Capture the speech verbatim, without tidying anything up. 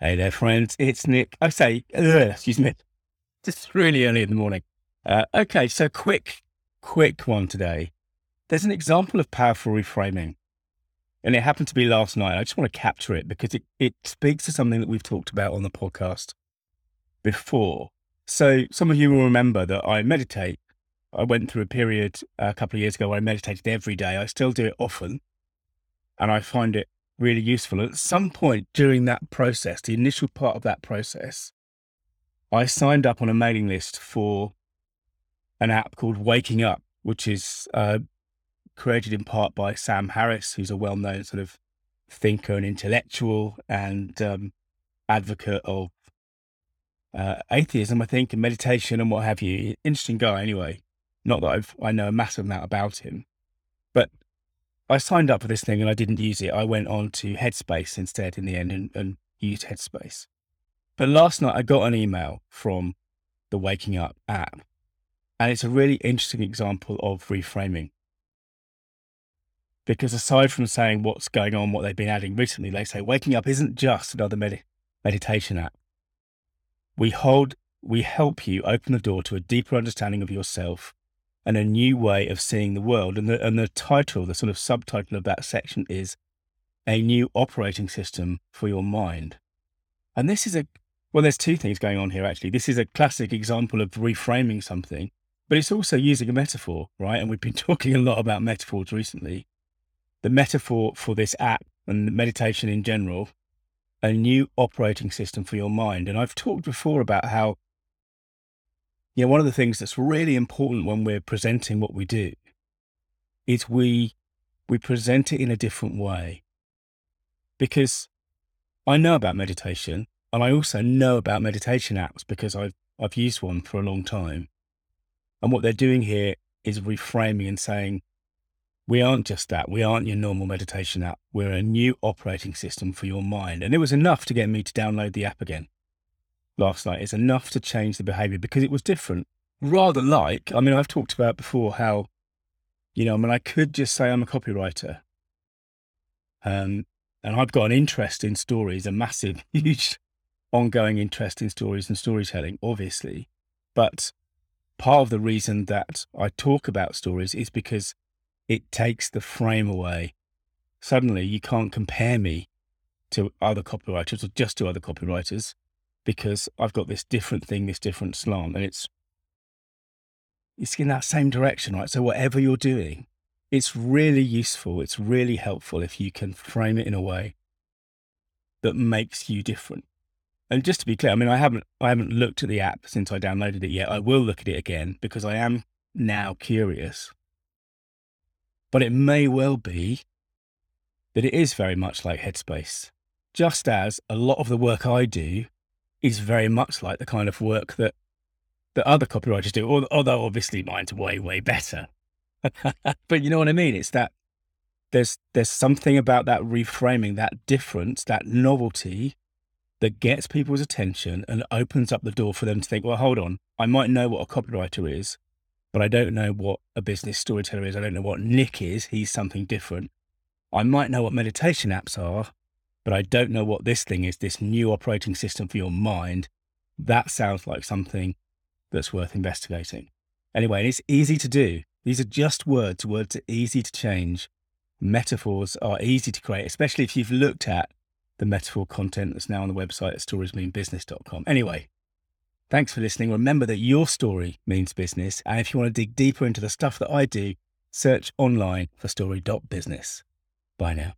Hey there, friends. It's Nick. I say, ugh, excuse me. It's really early in the morning. Uh, okay, so quick, quick one today. There's an example of powerful reframing, and it happened to be last night. I just want to capture it because it, it speaks to something that we've talked about on the podcast before. So some of you will remember that I meditate. I went through a period a couple of years ago where I meditated every day. I still do it often, and I find it really useful. At some point during that process, the initial part of that process, I signed up on a mailing list for an app called Waking Up, which is uh, created in part by Sam Harris, who's a well-known sort of thinker and intellectual and um, advocate of uh, atheism, I think, and meditation and what have you. Interesting guy anyway. Not that I've, I know a massive amount about him, but I signed up for this thing and I didn't use it. I went on to Headspace instead in the end and, and used Headspace. But last night I got an email from the Waking Up app, and it's a really interesting example of reframing. Because aside from saying what's going on, what they've been adding recently, they say Waking Up isn't just another med- meditation app. We hold, we help you open the door to a deeper understanding of yourself and a new way of seeing the world. And the, and the title, the sort of subtitle of that section is A New Operating System for Your Mind. And this is a, well, there's two things going on here, actually. This is a classic example of reframing something, but it's also using a metaphor, right? And we've been talking a lot about metaphors recently. The metaphor for this app and meditation in general, a new operating system for your mind. And I've talked before about how Yeah, one of the things that's really important when we're presenting what we do is we we present it in a different way. Because I know about meditation, and I also know about meditation apps because I've I've used one for a long time. And what they're doing here is reframing and saying, we aren't just that. We aren't your normal meditation app. We're a new operating system for your mind. And it was enough to get me to download the app again last night. It's enough to change the behavior because it was different. Rather like, I mean, I've talked about before how, you know, I mean, I could just say I'm a copywriter. Um, and I've got an interest in stories, a massive, huge ongoing interest in stories and storytelling, obviously. But part of the reason that I talk about stories is because it takes the frame away. Suddenly you can't compare me to other copywriters or just to other copywriters, because I've got this different thing, this different slant, and it's it's in that same direction, right? So whatever you're doing, it's really useful, it's really helpful if you can frame it in a way that makes you different. And just to be clear, I mean, I haven't I haven't looked at the app since I downloaded it yet. I will look at it again because I am now curious. But it may well be that it is very much like Headspace, just as a lot of the work I do is very much like the kind of work that that other copywriters do, although obviously mine's way, way better. But you know what I mean? It's that there's there's something about that reframing, that difference, that novelty that gets people's attention and opens up the door for them to think, well, hold on, I might know what a copywriter is, but I don't know what a business storyteller is. I don't know what Nick is. He's something different. I might know what meditation apps are, but I don't know what this thing is, this new operating system for your mind. That sounds like something that's worth investigating. Anyway, it's easy to do. These are just words. Words are easy to change. Metaphors are easy to create, especially if you've looked at the metaphor content that's now on the website at stories mean business dot com. Anyway, thanks for listening. Remember that your story means business. And if you want to dig deeper into the stuff that I do, search online for story dot business. Bye now.